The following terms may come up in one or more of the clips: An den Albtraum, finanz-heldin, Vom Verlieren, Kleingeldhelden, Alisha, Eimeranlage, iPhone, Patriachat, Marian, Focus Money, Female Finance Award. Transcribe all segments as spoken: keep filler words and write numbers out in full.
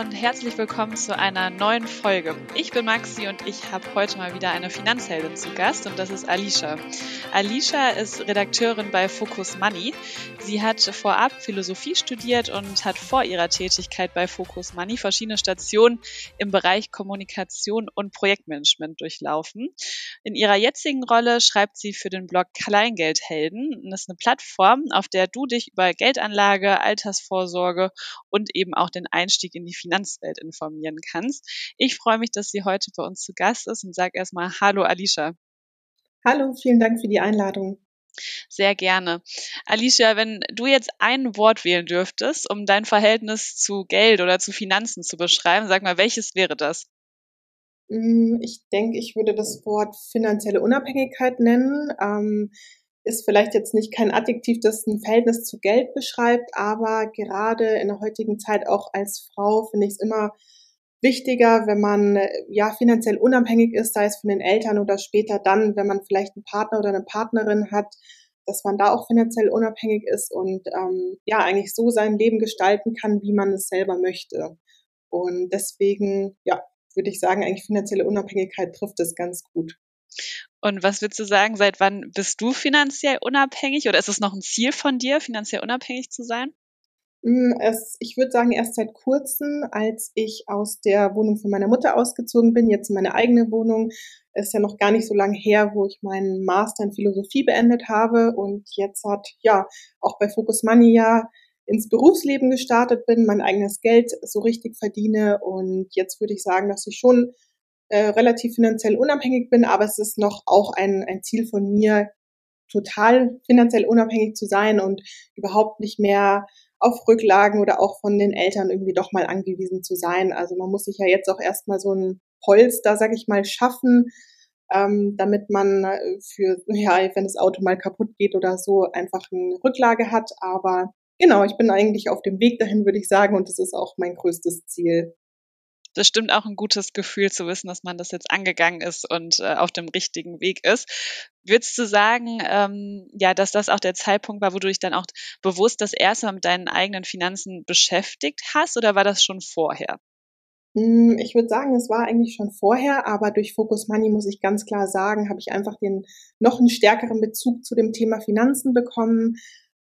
und herzlich willkommen zu einer neuen Folge. Ich bin Maxi und ich habe heute mal wieder eine Finanzheldin zu Gast und das ist Alisha. Alisha ist Redakteurin bei Focus Money. Sie hat vorab Philosophie studiert und hat vor ihrer Tätigkeit bei Focus Money verschiedene Stationen im Bereich Kommunikation und Projektmanagement durchlaufen. In ihrer jetzigen Rolle schreibt sie für den Blog Kleingeldhelden. Das ist eine Plattform, auf der du dich über Geldanlage, Altersvorsorge und eben auch den Einstieg in die Finanzwelt informieren kannst. Ich freue mich, dass sie heute bei uns zu Gast ist und sage erstmal Hallo Alisha. Hallo, vielen Dank für die Einladung. Sehr gerne. Alisha, wenn du jetzt ein Wort wählen dürftest, um dein Verhältnis zu Geld oder zu Finanzen zu beschreiben, sag mal, welches wäre das? Ich denke, ich würde das Wort finanzielle Unabhängigkeit nennen. Ähm, ist vielleicht jetzt nicht kein Adjektiv, das ein Verhältnis zu Geld beschreibt, aber gerade in der heutigen Zeit auch als Frau finde ich es immer wichtiger, wenn man ja finanziell unabhängig ist, sei es von den Eltern oder später dann, wenn man vielleicht einen Partner oder eine Partnerin hat, dass man da auch finanziell unabhängig ist und ähm, ja eigentlich so sein Leben gestalten kann, wie man es selber möchte. Und deswegen, ja, würde ich sagen, eigentlich finanzielle Unabhängigkeit trifft es ganz gut. Und was würdest du sagen, seit wann bist du finanziell unabhängig oder ist es noch ein Ziel von dir, finanziell unabhängig zu sein? Es, ich würde sagen, erst seit kurzem, als ich aus der Wohnung von meiner Mutter ausgezogen bin, jetzt in meine eigene Wohnung, ist ja noch gar nicht so lange her, wo ich meinen Master in Philosophie beendet habe und jetzt hat, ja, auch bei Focus Money ja ins Berufsleben gestartet bin, mein eigenes Geld so richtig verdiene und jetzt würde ich sagen, dass ich schon äh, relativ finanziell unabhängig bin, aber es ist noch auch ein, ein Ziel von mir, total finanziell unabhängig zu sein und überhaupt nicht mehr auf Rücklagen oder auch von den Eltern irgendwie doch mal angewiesen zu sein. Also man muss sich ja jetzt auch erstmal so ein Polster, sag ich mal, schaffen, ähm, damit man für, ja, wenn das Auto mal kaputt geht oder so, einfach eine Rücklage hat, aber genau, ich bin eigentlich auf dem Weg dahin, würde ich sagen, und das ist auch mein größtes Ziel. Das stimmt, auch ein gutes Gefühl zu wissen, dass man das jetzt angegangen ist und äh, auf dem richtigen Weg ist. Würdest du sagen, ähm, ja, dass das auch der Zeitpunkt war, wo du dich dann auch bewusst das erste Mal mit deinen eigenen Finanzen beschäftigt hast, oder war das schon vorher? Ich würde sagen, es war eigentlich schon vorher, aber durch Focus Money, muss ich ganz klar sagen, habe ich einfach den noch einen stärkeren Bezug zu dem Thema Finanzen bekommen.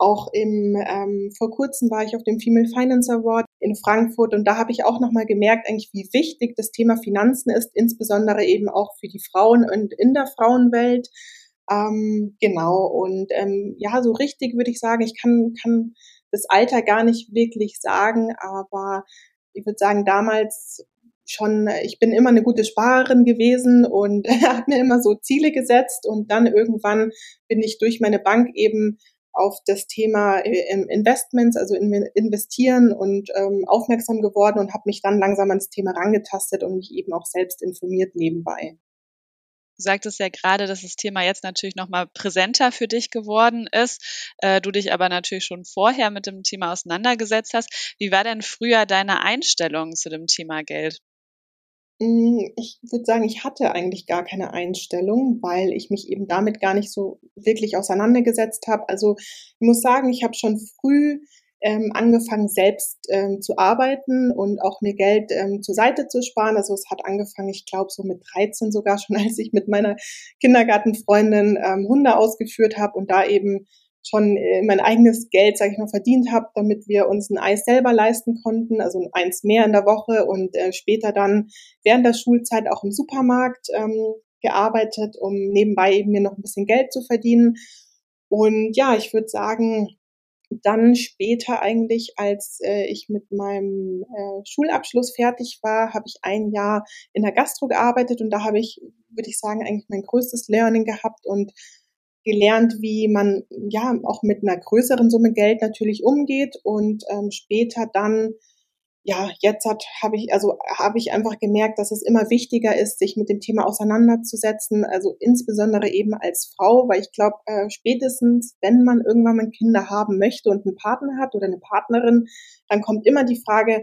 Auch im, ähm, vor kurzem war ich auf dem Female Finance Award in Frankfurt und da habe ich auch nochmal gemerkt, eigentlich wie wichtig das Thema Finanzen ist, insbesondere eben auch für die Frauen und in der Frauenwelt. Ähm, genau, und ähm, ja, so richtig würde ich sagen, ich kann, kann das Alter gar nicht wirklich sagen, aber ich würde sagen, damals schon, ich bin immer eine gute Sparerin gewesen und habe mir immer so Ziele gesetzt und dann irgendwann bin ich durch meine Bank eben auf das Thema Investments, also investieren und ähm, aufmerksam geworden und habe mich dann langsam ans Thema rangetastet und mich eben auch selbst informiert nebenbei. Du sagtest ja gerade, dass das Thema jetzt natürlich nochmal präsenter für dich geworden ist, äh, du dich aber natürlich schon vorher mit dem Thema auseinandergesetzt hast. Wie war denn früher deine Einstellung zu dem Thema Geld? Ich würde sagen, ich hatte eigentlich gar keine Einstellung, weil ich mich eben damit gar nicht so wirklich auseinandergesetzt habe. Also ich muss sagen, ich habe schon früh ähm, angefangen, selbst ähm, zu arbeiten und auch mir Geld ähm, zur Seite zu sparen. Also es hat angefangen, ich glaube, so mit dreizehn sogar schon, als ich mit meiner Kindergartenfreundin ähm, Hunde ausgeführt habe und da eben schon mein eigenes Geld, sage ich mal, verdient habe, damit wir uns ein Eis selber leisten konnten, also ein Eins mehr in der Woche und äh, später dann während der Schulzeit auch im Supermarkt ähm, gearbeitet, um nebenbei eben mir noch ein bisschen Geld zu verdienen. Und ja, ich würde sagen, dann später eigentlich, als äh, ich mit meinem äh, Schulabschluss fertig war, habe ich ein Jahr in der Gastro gearbeitet und da habe ich, würde ich sagen, eigentlich mein größtes Learning gehabt und gelernt, wie man ja auch mit einer größeren Summe Geld natürlich umgeht und ähm, später dann, ja, jetzt hat habe ich, also habe ich einfach gemerkt, dass es immer wichtiger ist, sich mit dem Thema auseinanderzusetzen, also insbesondere eben als Frau, weil ich glaube, äh, spätestens, wenn man irgendwann mal Kinder haben möchte und einen Partner hat oder eine Partnerin, dann kommt immer die Frage,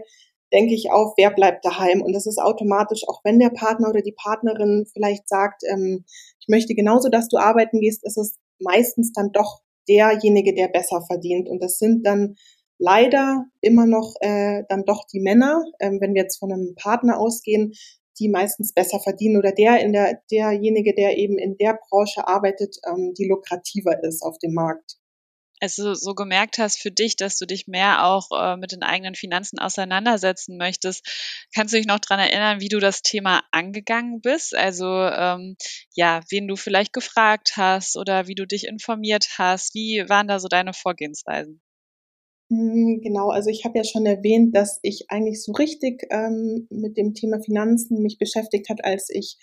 denke ich auf, wer bleibt daheim? Und das ist automatisch, auch wenn der Partner oder die Partnerin vielleicht sagt, ähm, ich möchte genauso, dass du arbeiten gehst, ist es meistens dann doch derjenige, der besser verdient. Und das sind dann leider immer noch äh, dann doch die Männer, ähm, wenn wir jetzt von einem Partner ausgehen, die meistens besser verdienen oder der in der derjenige, der eben in der Branche arbeitet, ähm, die lukrativer ist auf dem Markt. Also so gemerkt hast für dich, dass du dich mehr auch äh, mit den eigenen Finanzen auseinandersetzen möchtest. Kannst du dich noch daran erinnern, wie du das Thema angegangen bist? Also ähm, ja, wen du vielleicht gefragt hast oder wie du dich informiert hast. Wie waren da so deine Vorgehensweisen? Genau, also ich habe ja schon erwähnt, dass ich eigentlich so richtig ähm, mit dem Thema Finanzen mich beschäftigt hat, als ich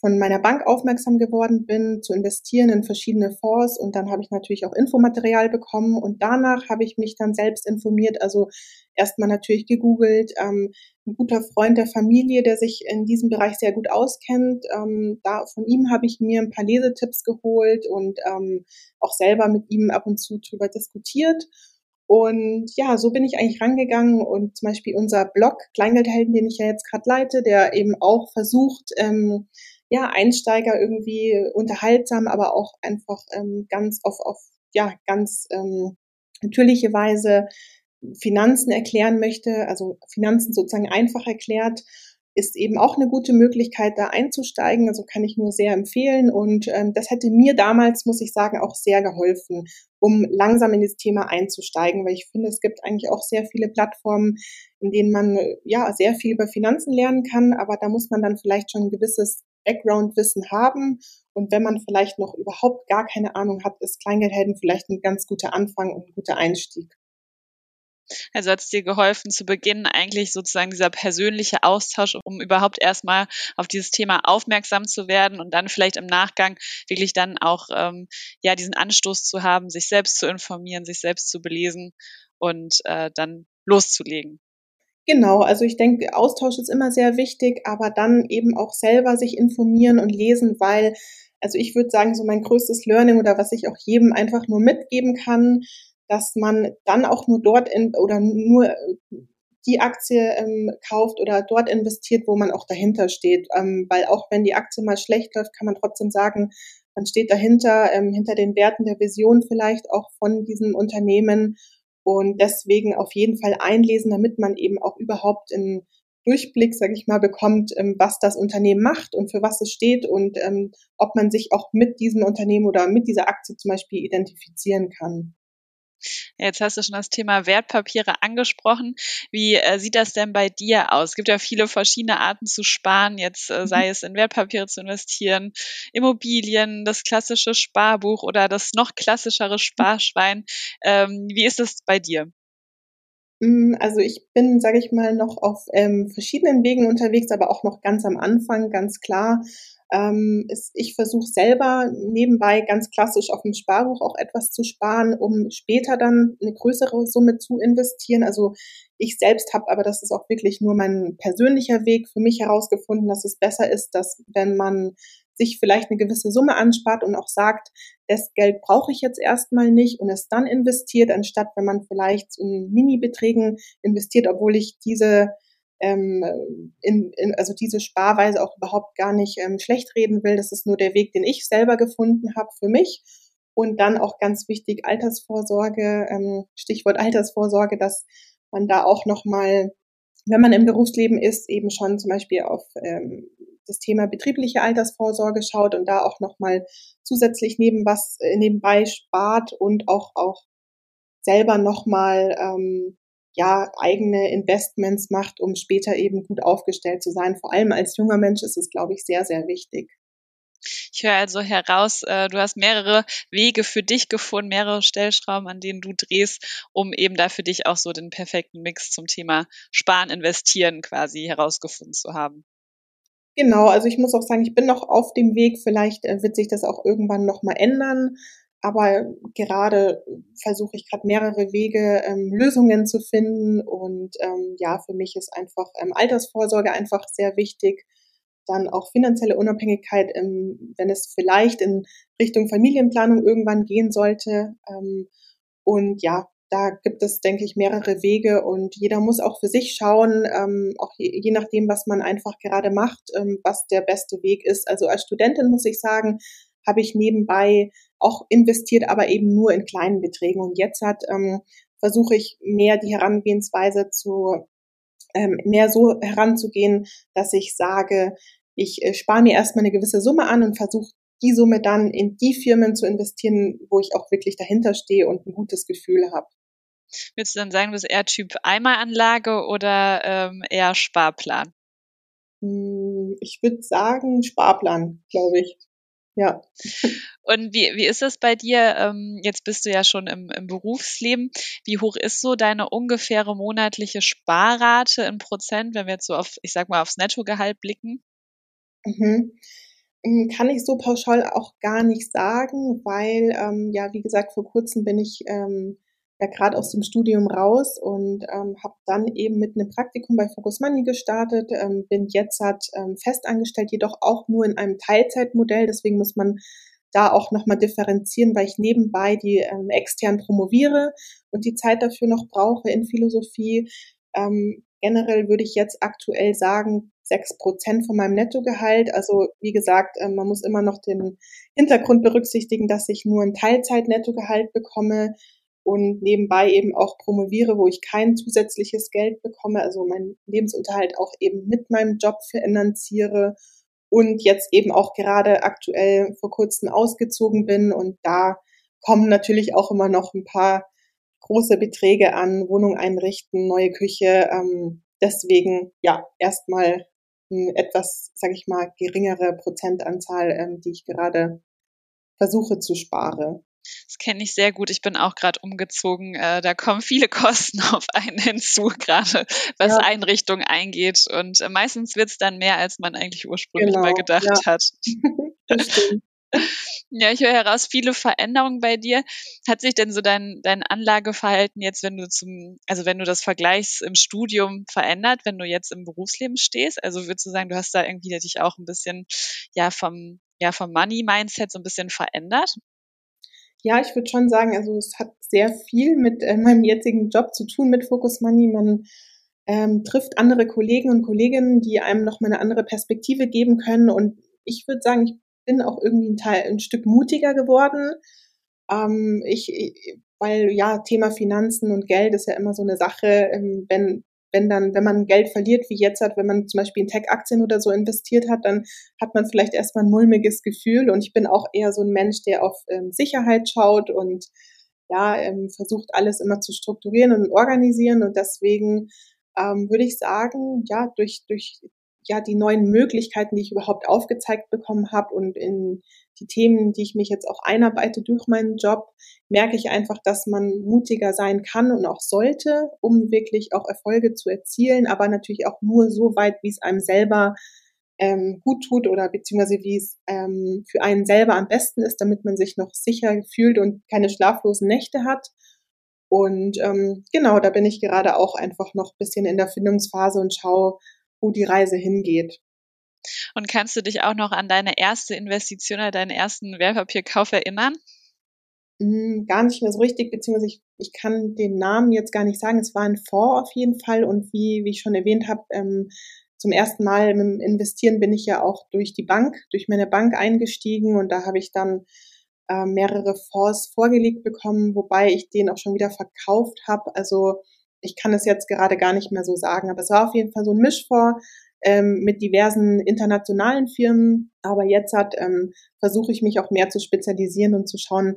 von meiner Bank aufmerksam geworden bin, zu investieren in verschiedene Fonds, und dann habe ich natürlich auch Infomaterial bekommen und danach habe ich mich dann selbst informiert, also erstmal natürlich gegoogelt. Ähm, ein guter Freund der Familie, der sich in diesem Bereich sehr gut auskennt, ähm, da von ihm habe ich mir ein paar Lesetipps geholt und ähm, auch selber mit ihm ab und zu drüber diskutiert. Und ja, so bin ich eigentlich rangegangen, und zum Beispiel unser Blog Kleingeldhelden, den ich ja jetzt gerade leite, der eben auch versucht, ähm, ja, Einsteiger irgendwie unterhaltsam, aber auch einfach ähm, ganz auf, auf ja, ganz ähm, natürliche Weise Finanzen erklären möchte, also Finanzen sozusagen einfach erklärt, ist eben auch eine gute Möglichkeit, da einzusteigen. Also kann ich nur sehr empfehlen. Und ähm, das hätte mir damals, muss ich sagen, auch sehr geholfen, um langsam in das Thema einzusteigen. Weil ich finde, es gibt eigentlich auch sehr viele Plattformen, in denen man ja sehr viel über Finanzen lernen kann. Aber da muss man dann vielleicht schon ein gewisses Background-Wissen haben. Und wenn man vielleicht noch überhaupt gar keine Ahnung hat, ist Kleingeldhelden vielleicht ein ganz guter Anfang und ein guter Einstieg. Also hat es dir geholfen, zu Beginn eigentlich sozusagen dieser persönliche Austausch, um überhaupt erstmal auf dieses Thema aufmerksam zu werden und dann vielleicht im Nachgang wirklich dann auch ähm, ja diesen Anstoß zu haben, sich selbst zu informieren, sich selbst zu belesen und äh, dann loszulegen. Genau, also ich denke, Austausch ist immer sehr wichtig, aber dann eben auch selber sich informieren und lesen, weil, also ich würde sagen, so mein größtes Learning oder was ich auch jedem einfach nur mitgeben kann, dass man dann auch nur dort in, oder nur die Aktie ähm, kauft oder dort investiert, wo man auch dahinter steht. Ähm, weil auch wenn die Aktie mal schlecht läuft, kann man trotzdem sagen, man steht dahinter, ähm, hinter den Werten der Vision vielleicht auch von diesem Unternehmen. Und deswegen auf jeden Fall einlesen, damit man eben auch überhaupt einen Durchblick, sage ich mal, bekommt, ähm, was das Unternehmen macht und für was es steht und ähm, ob man sich auch mit diesem Unternehmen oder mit dieser Aktie zum Beispiel identifizieren kann. Jetzt hast du schon das Thema Wertpapiere angesprochen. Wie äh, sieht das denn bei dir aus? Es gibt ja viele verschiedene Arten zu sparen, jetzt äh, sei es in Wertpapiere zu investieren, Immobilien, das klassische Sparbuch oder das noch klassischere Sparschwein. Ähm, wie ist das bei dir? Also ich bin, sage ich mal, noch auf ähm, verschiedenen Wegen unterwegs, aber auch noch ganz am Anfang, ganz klar. Ähm, ist, ich versuche selber nebenbei ganz klassisch auf dem Sparbuch auch etwas zu sparen, um später dann eine größere Summe zu investieren. Also ich selbst habe, aber das ist auch wirklich nur mein persönlicher Weg, für mich herausgefunden, dass es besser ist, dass wenn man sich vielleicht eine gewisse Summe anspart und auch sagt, das Geld brauche ich jetzt erstmal nicht und es dann investiert, anstatt wenn man vielleicht in Mini-Beträgen investiert, obwohl ich diese Ähm, in, in, also diese Sparweise auch überhaupt gar nicht ähm, schlecht reden will. Das ist nur der Weg, den ich selber gefunden habe für mich. Und dann auch ganz wichtig Altersvorsorge, ähm, Stichwort Altersvorsorge, dass man da auch nochmal, wenn man im Berufsleben ist, eben schon zum Beispiel auf ähm, das Thema betriebliche Altersvorsorge schaut und da auch nochmal zusätzlich neben was, äh, nebenbei spart und auch, auch selber nochmal ähm, ja, eigene Investments macht, um später eben gut aufgestellt zu sein. Vor allem als junger Mensch ist es, glaube ich, sehr, sehr wichtig. Ich höre also heraus, äh, du hast mehrere Wege für dich gefunden, mehrere Stellschrauben, an denen du drehst, um eben da für dich auch so den perfekten Mix zum Thema Sparen, Investieren quasi herausgefunden zu haben. Genau, also ich muss auch sagen, ich bin noch auf dem Weg, vielleicht äh, wird sich das auch irgendwann nochmal ändern. Aber gerade versuche ich gerade mehrere Wege, ähm, Lösungen zu finden. Und ähm, ja, für mich ist einfach ähm, Altersvorsorge einfach sehr wichtig. Dann auch finanzielle Unabhängigkeit, ähm, wenn es vielleicht in Richtung Familienplanung irgendwann gehen sollte. Ähm, und ja, da gibt es, denke ich, mehrere Wege. Und jeder muss auch für sich schauen, ähm, auch je, je nachdem, was man einfach gerade macht, ähm, was der beste Weg ist. Also als Studentin muss ich sagen, habe ich nebenbei auch investiert, aber eben nur in kleinen Beträgen. Und jetzt hat ähm, versuche ich mehr die Herangehensweise zu, ähm, mehr so heranzugehen, dass ich sage, ich äh, spare mir erstmal eine gewisse Summe an und versuche die Summe dann in die Firmen zu investieren, wo ich auch wirklich dahinter stehe und ein gutes Gefühl habe. Würdest du dann sagen, du bist eher Typ Eimeranlage oder ähm, eher Sparplan? Ich würde sagen Sparplan, glaube ich. Ja. Und wie, wie ist das bei dir? Jetzt bist du ja schon im, im Berufsleben. Wie hoch ist so deine ungefähre monatliche Sparrate in Prozent, wenn wir jetzt so auf, ich sag mal, aufs Nettogehalt blicken? Mhm. Kann ich so pauschal auch gar nicht sagen, weil, ähm, ja, wie gesagt, vor kurzem bin ich ähm, ja gerade aus dem Studium raus und ähm, habe dann eben mit einem Praktikum bei Focus Money gestartet, ähm, bin jetzt halt, ähm, fest angestellt, jedoch auch nur in einem Teilzeitmodell, deswegen muss man da auch nochmal differenzieren, weil ich nebenbei die ähm, extern promoviere und die Zeit dafür noch brauche in Philosophie. Ähm, generell würde ich jetzt aktuell sagen, sechs Prozent von meinem Nettogehalt. Also wie gesagt, man muss immer noch den Hintergrund berücksichtigen, dass ich nur ein Teilzeit-Nettogehalt bekomme und nebenbei eben auch promoviere, wo ich kein zusätzliches Geld bekomme, also meinen Lebensunterhalt auch eben mit meinem Job finanziere und jetzt eben auch gerade aktuell vor kurzem ausgezogen bin. Und da kommen natürlich auch immer noch ein paar große Beträge an, Wohnung einrichten, neue Küche. Ähm, deswegen ja, erstmal etwas, sage ich mal, geringere Prozentanzahl, ähm, die ich gerade versuche zu sparen. Das kenne ich sehr gut. Ich bin auch gerade umgezogen. Äh, da kommen viele Kosten auf einen hinzu, gerade was ja. Einrichtung eingeht. Und äh, meistens wird es dann mehr, als man eigentlich ursprünglich genau, mal gedacht ja. hat. Das stimmt. Ja, ich höre heraus, viele Veränderungen bei dir. Hat sich denn so dein, dein Anlageverhalten jetzt, wenn du zum, also wenn du das vergleichst im Studium verändert, wenn du jetzt im Berufsleben stehst? Also würdest du sagen, du hast da irgendwie dich auch ein bisschen, ja, vom, ja, vom Money Mindset so ein bisschen verändert? Ja, ich würde schon sagen, also es hat sehr viel mit äh, meinem jetzigen Job zu tun, mit Focus Money. Man ähm, trifft andere Kollegen und Kolleginnen, die einem nochmal eine andere Perspektive geben können. Und ich würde sagen, ich bin auch irgendwie ein Teil, ein Stück mutiger geworden. Ähm, ich, ich, weil ja, Thema Finanzen und Geld ist ja immer so eine Sache, ähm, wenn, wenn dann, wenn man Geld verliert, wie jetzt hat, wenn man zum Beispiel in Tech-Aktien oder so investiert hat, dann hat man vielleicht erstmal ein mulmiges Gefühl. Und ich bin auch eher so ein Mensch, der auf ähm, Sicherheit schaut und ja, ähm, versucht alles immer zu strukturieren und organisieren. Und deswegen ähm, würde ich sagen, ja, durch, durch ja, die neuen Möglichkeiten, die ich überhaupt aufgezeigt bekommen habe und in die Themen, die ich mich jetzt auch einarbeite durch meinen Job, merke ich einfach, dass man mutiger sein kann und auch sollte, um wirklich auch Erfolge zu erzielen, aber natürlich auch nur so weit, wie es einem selber ähm, gut tut oder beziehungsweise wie es ähm, für einen selber am besten ist, damit man sich noch sicher fühlt und keine schlaflosen Nächte hat. Und ähm, genau, da bin ich gerade auch einfach noch ein bisschen in der Findungsphase und schaue, wo die Reise hingeht. Und kannst du dich auch noch an deine erste Investition oder deinen ersten Wertpapierkauf erinnern? Mm, gar nicht mehr so richtig, beziehungsweise ich, ich kann den Namen jetzt gar nicht sagen. Es war ein Fonds auf jeden Fall und wie, wie ich schon erwähnt habe, ähm, zum ersten Mal mit Investieren bin ich ja auch durch die Bank, durch meine Bank eingestiegen und da habe ich dann äh, mehrere Fonds vorgelegt bekommen, wobei ich den auch schon wieder verkauft habe, also ich kann es jetzt gerade gar nicht mehr so sagen, aber es war auf jeden Fall so ein Mischfonds ähm, mit diversen internationalen Firmen. Aber jetzt hat ähm, versuche ich mich auch mehr zu spezialisieren und zu schauen,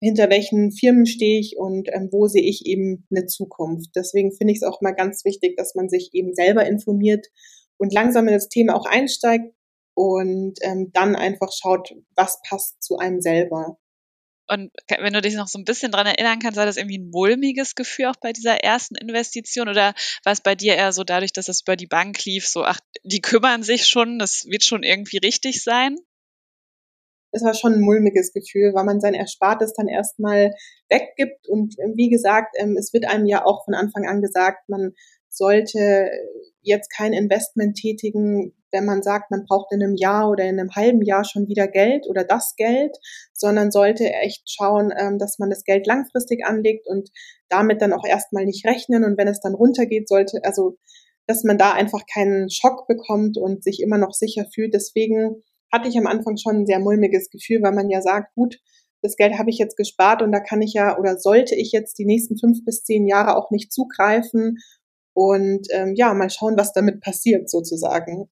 hinter welchen Firmen stehe ich und ähm, wo sehe ich eben eine Zukunft. Deswegen finde ich es auch mal ganz wichtig, dass man sich eben selber informiert und langsam in das Thema auch einsteigt und ähm, dann einfach schaut, was passt zu einem selber. Und wenn du dich noch so ein bisschen dran erinnern kannst, war das irgendwie ein mulmiges Gefühl auch bei dieser ersten Investition oder war es bei dir eher so dadurch, dass es über die Bank lief, so ach, die kümmern sich schon, das wird schon irgendwie richtig sein? Es war schon ein mulmiges Gefühl, weil man sein Erspartes dann erstmal weggibt und wie gesagt, es wird einem ja auch von Anfang an gesagt, man sollte jetzt kein Investment tätigen, wenn man sagt, man braucht in einem Jahr oder in einem halben Jahr schon wieder Geld oder das Geld, sondern sollte echt schauen, dass man das Geld langfristig anlegt und damit dann auch erstmal nicht rechnen. Und wenn es dann runtergeht, sollte, also, dass man da einfach keinen Schock bekommt und sich immer noch sicher fühlt. Deswegen hatte ich am Anfang schon ein sehr mulmiges Gefühl, weil man ja sagt, gut, das Geld habe ich jetzt gespart und da kann ich ja oder sollte ich jetzt die nächsten fünf bis zehn Jahre auch nicht zugreifen und ähm, ja, mal schauen, was damit passiert sozusagen.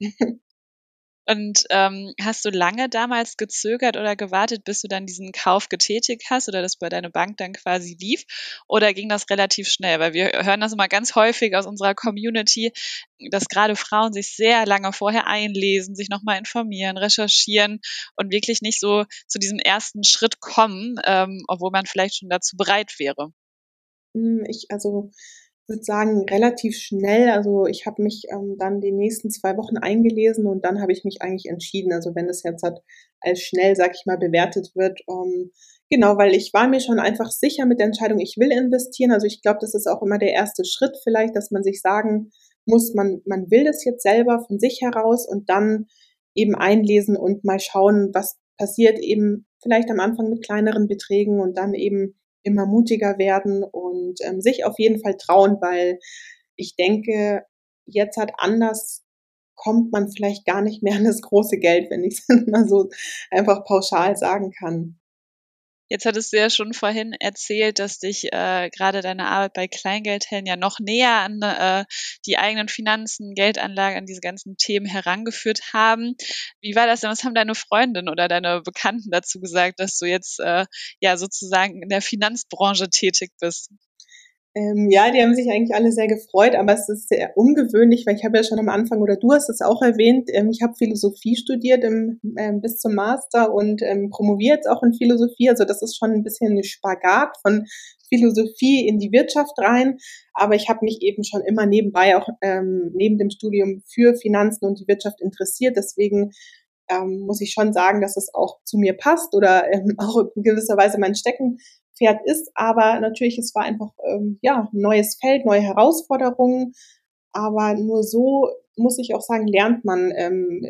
Und ähm, hast du lange damals gezögert oder gewartet, bis du dann diesen Kauf getätigt hast oder das bei deiner Bank dann quasi lief? Oder ging das relativ schnell? Weil wir hören das immer ganz häufig aus unserer Community, dass gerade Frauen sich sehr lange vorher einlesen, sich nochmal informieren, recherchieren und wirklich nicht so zu diesem ersten Schritt kommen, ähm, obwohl man vielleicht schon dazu bereit wäre. Ich also... Ich würde sagen, relativ schnell. Also ich habe mich ähm, dann die nächsten zwei Wochen eingelesen und dann habe ich mich eigentlich entschieden. Also wenn das jetzt halt als schnell, sag ich mal, bewertet wird. Ähm, genau, weil ich war mir schon einfach sicher mit der Entscheidung, ich will investieren. Also ich glaube, das ist auch immer der erste Schritt vielleicht, dass man sich sagen muss, man, man will das jetzt selber von sich heraus und dann eben einlesen und mal schauen, was passiert, eben vielleicht am Anfang mit kleineren Beträgen und dann eben immer mutiger werden und ähm, sich auf jeden Fall trauen, weil ich denke, jetzt halt anders kommt man vielleicht gar nicht mehr an das große Geld, wenn ich es mal so einfach pauschal sagen kann. Jetzt hattest du ja schon vorhin erzählt, dass dich äh, gerade deine Arbeit bei Kleingeldhelden ja noch näher an äh, die eigenen Finanzen, Geldanlage, an diese ganzen Themen herangeführt haben. Wie war das denn? Was haben deine Freundinnen oder deine Bekannten dazu gesagt, dass du jetzt äh, ja sozusagen in der Finanzbranche tätig bist? Ähm, ja, die haben sich eigentlich alle sehr gefreut, aber es ist sehr ungewöhnlich, weil ich habe ja schon am Anfang, oder du hast es auch erwähnt, ähm, ich habe Philosophie studiert im, ähm, bis zum Master und ähm, promoviere jetzt auch in Philosophie, also das ist schon ein bisschen ein Spagat von Philosophie in die Wirtschaft rein, aber ich habe mich eben schon immer nebenbei auch ähm, neben dem Studium für Finanzen und die Wirtschaft interessiert, deswegen ähm, muss ich schon sagen, dass es auch zu mir passt oder ähm, auch in gewisser Weise mein Stecken Pferd ist, aber natürlich, es war einfach ähm, ja, ein neues Feld, neue Herausforderungen, aber nur so, muss ich auch sagen, lernt man ähm,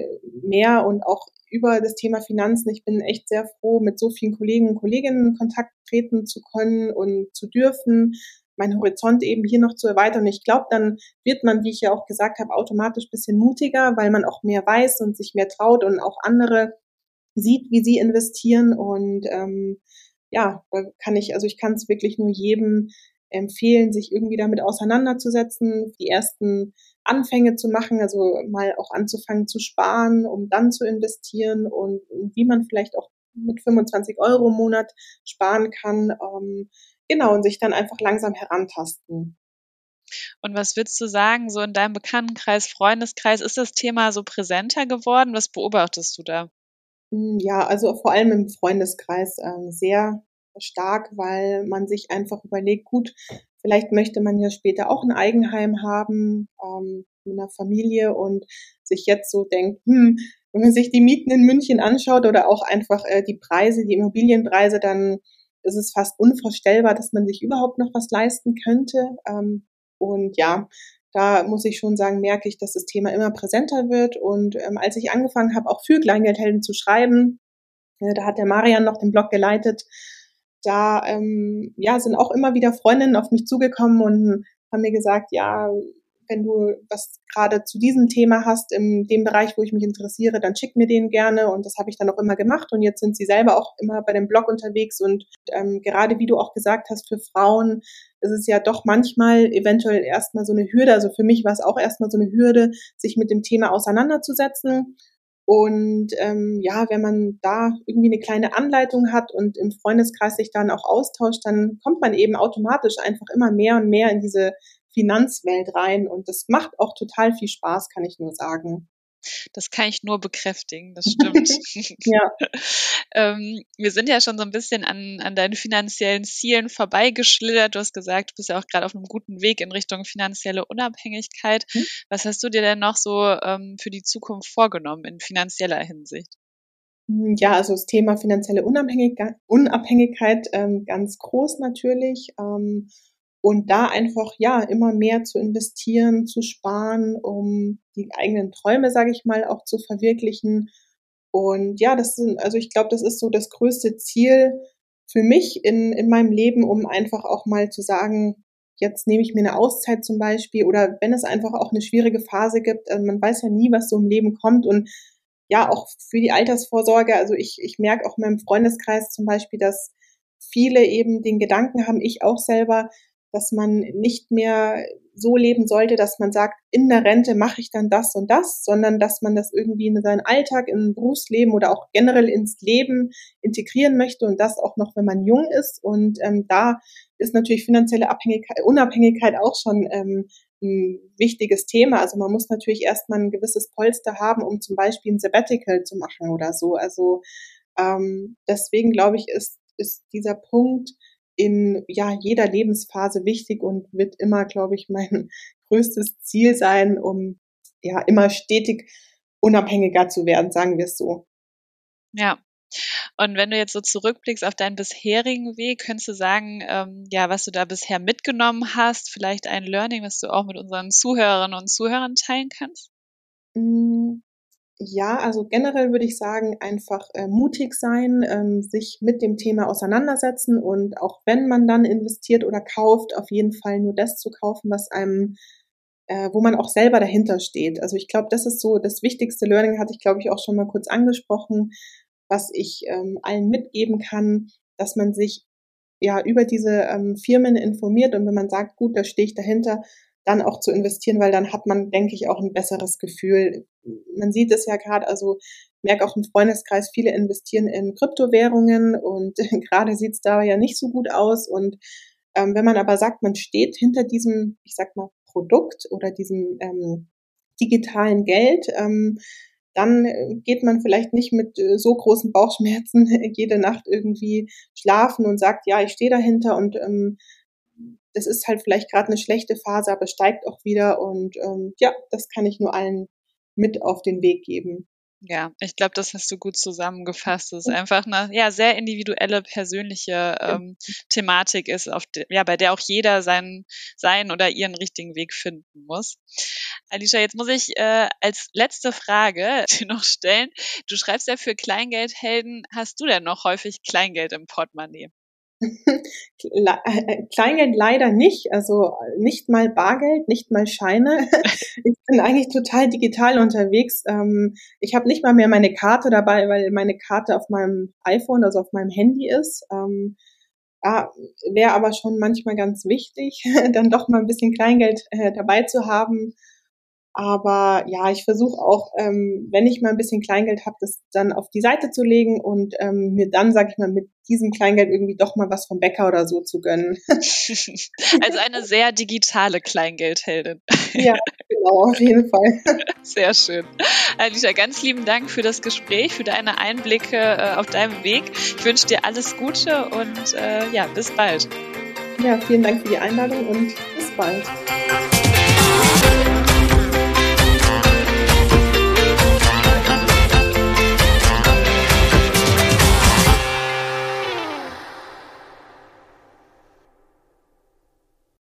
mehr und auch über das Thema Finanzen. Ich bin echt sehr froh, mit so vielen Kollegen und Kolleginnen in Kontakt treten zu können und zu dürfen, meinen Horizont eben hier noch zu erweitern. Und ich glaube, dann wird man, wie ich ja auch gesagt habe, automatisch ein bisschen mutiger, weil man auch mehr weiß und sich mehr traut und auch andere sieht, wie sie investieren und ähm, ja, da kann ich, also ich kann es wirklich nur jedem empfehlen, sich irgendwie damit auseinanderzusetzen, die ersten Anfänge zu machen, also mal auch anzufangen zu sparen, um dann zu investieren und, und wie man vielleicht auch mit fünfundzwanzig Euro im Monat sparen kann, ähm, genau, und sich dann einfach langsam herantasten. Und was würdest du sagen, so in deinem Bekanntenkreis, Freundeskreis, ist das Thema so präsenter geworden? Was beobachtest du da? Ja, also vor allem im Freundeskreis äh, sehr stark, weil man sich einfach überlegt, gut, vielleicht möchte man ja später auch ein Eigenheim haben, ähm, mit einer Familie und sich jetzt so denkt, hm, wenn man sich die Mieten in München anschaut oder auch einfach äh, die Preise, die Immobilienpreise, dann ist es fast unvorstellbar, dass man sich überhaupt noch was leisten könnte. Ähm, und ja, da muss ich schon sagen, merke ich, dass das Thema immer präsenter wird. Und ähm, als ich angefangen habe, auch für Kleingeldhelden zu schreiben, äh, da hat der Marian noch den Blog geleitet, da ähm, ja, sind auch immer wieder Freundinnen auf mich zugekommen und haben mir gesagt, ja, wenn du was gerade zu diesem Thema hast, in dem Bereich, wo ich mich interessiere, dann schick mir den gerne. Und das habe ich dann auch immer gemacht. Und jetzt sind sie selber auch immer bei dem Blog unterwegs. Und ähm, gerade wie du auch gesagt hast, für Frauen ist es ja doch manchmal eventuell erstmal so eine Hürde. Also für mich war es auch erstmal so eine Hürde, sich mit dem Thema auseinanderzusetzen. Und ähm, ja, wenn man da irgendwie eine kleine Anleitung hat und im Freundeskreis sich dann auch austauscht, dann kommt man eben automatisch einfach immer mehr und mehr in diese Finanzwelt rein und das macht auch total viel Spaß, kann ich nur sagen. Das kann ich nur bekräftigen, das stimmt. Ja. ähm, wir sind ja schon so ein bisschen an, an deinen finanziellen Zielen vorbeigeschlittert. Du hast gesagt, du bist ja auch gerade auf einem guten Weg in Richtung finanzielle Unabhängigkeit. Hm? Was hast du dir denn noch so ähm, für die Zukunft vorgenommen in finanzieller Hinsicht? Ja, also das Thema finanzielle Unabhängig- Unabhängigkeit ähm, ganz groß natürlich. Ähm, Und da einfach, ja, immer mehr zu investieren, zu sparen, um die eigenen Träume, sage ich mal, auch zu verwirklichen. Und ja, das sind, also ich glaube, das ist so das größte Ziel für mich in, in meinem Leben, um einfach auch mal zu sagen, jetzt nehme ich mir eine Auszeit zum Beispiel oder wenn es einfach auch eine schwierige Phase gibt, also man weiß ja nie, was so im Leben kommt und ja, auch für die Altersvorsorge, also ich, ich merke auch in meinem Freundeskreis zum Beispiel, dass viele eben den Gedanken haben, ich auch selber, dass man nicht mehr so leben sollte, dass man sagt, in der Rente mache ich dann das und das, sondern dass man das irgendwie in seinen Alltag, in Berufsleben oder auch generell ins Leben integrieren möchte und das auch noch, wenn man jung ist. Und ähm, da ist natürlich finanzielle Abhängigkeit, Unabhängigkeit auch schon ähm, ein wichtiges Thema. Also man muss natürlich erstmal ein gewisses Polster haben, um zum Beispiel ein Sabbatical zu machen oder so. Also ähm, deswegen glaube ich, ist, ist dieser Punkt in ja, jeder Lebensphase wichtig und wird immer, glaube ich, mein größtes Ziel sein, um ja immer stetig unabhängiger zu werden, sagen wir es so. Ja, und wenn du jetzt so zurückblickst auf deinen bisherigen Weg, könntest du sagen, ähm, ja, was du da bisher mitgenommen hast, vielleicht ein Learning, was du auch mit unseren Zuhörerinnen und Zuhörern teilen kannst? Mm. Ja, also generell würde ich sagen, einfach äh, mutig sein, ähm, sich mit dem Thema auseinandersetzen und auch wenn man dann investiert oder kauft, auf jeden Fall nur das zu kaufen, was einem, äh, wo man auch selber dahinter steht. Also ich glaube, das ist so das wichtigste Learning, hatte ich, glaube ich, auch schon mal kurz angesprochen, was ich ähm, allen mitgeben kann, dass man sich ja über diese ähm, Firmen informiert und wenn man sagt, gut, da stehe ich dahinter, dann auch zu investieren, weil dann hat man, denke ich, auch ein besseres Gefühl. Man sieht es ja gerade, also ich merke auch im Freundeskreis, viele investieren in Kryptowährungen und gerade sieht es da ja nicht so gut aus. Und ähm, wenn man aber sagt, man steht hinter diesem, ich sag mal, Produkt oder diesem ähm, digitalen Geld, ähm, dann geht man vielleicht nicht mit so großen Bauchschmerzen jede Nacht irgendwie schlafen und sagt, ja, ich stehe dahinter und ähm, das ist halt vielleicht gerade eine schlechte Phase, aber steigt auch wieder und ähm, ja, das kann ich nur allen mit auf den Weg geben. Ja, ich glaube, das hast du gut zusammengefasst. Das ist einfach eine ja, sehr individuelle, persönliche ähm, Thematik ist, auf de, ja, bei der auch jeder seinen, seinen oder ihren richtigen Weg finden muss. Alisha, jetzt muss ich äh, als letzte Frage dir noch stellen. Du schreibst ja für Kleingeldhelden. Hast du denn noch häufig Kleingeld im Portemonnaie? Kleingeld leider nicht, also nicht mal Bargeld, nicht mal Scheine. Ich bin eigentlich total digital unterwegs. Ich habe nicht mal mehr meine Karte dabei, weil meine Karte auf meinem iPhone, also auf meinem Handy ist. Ja, wäre aber schon manchmal ganz wichtig, dann doch mal ein bisschen Kleingeld dabei zu haben. Aber ja, ich versuche auch, ähm, wenn ich mal ein bisschen Kleingeld habe, das dann auf die Seite zu legen und ähm, mir dann, sag ich mal, mit diesem Kleingeld irgendwie doch mal was vom Bäcker oder so zu gönnen. Also eine sehr digitale Kleingeldheldin. Ja, genau, auf jeden Fall. Sehr schön. Alisha, ganz lieben Dank für das Gespräch, für deine Einblicke äh, auf deinem Weg. Ich wünsche dir alles Gute und äh, ja, bis bald. Ja, vielen Dank für die Einladung und bis bald.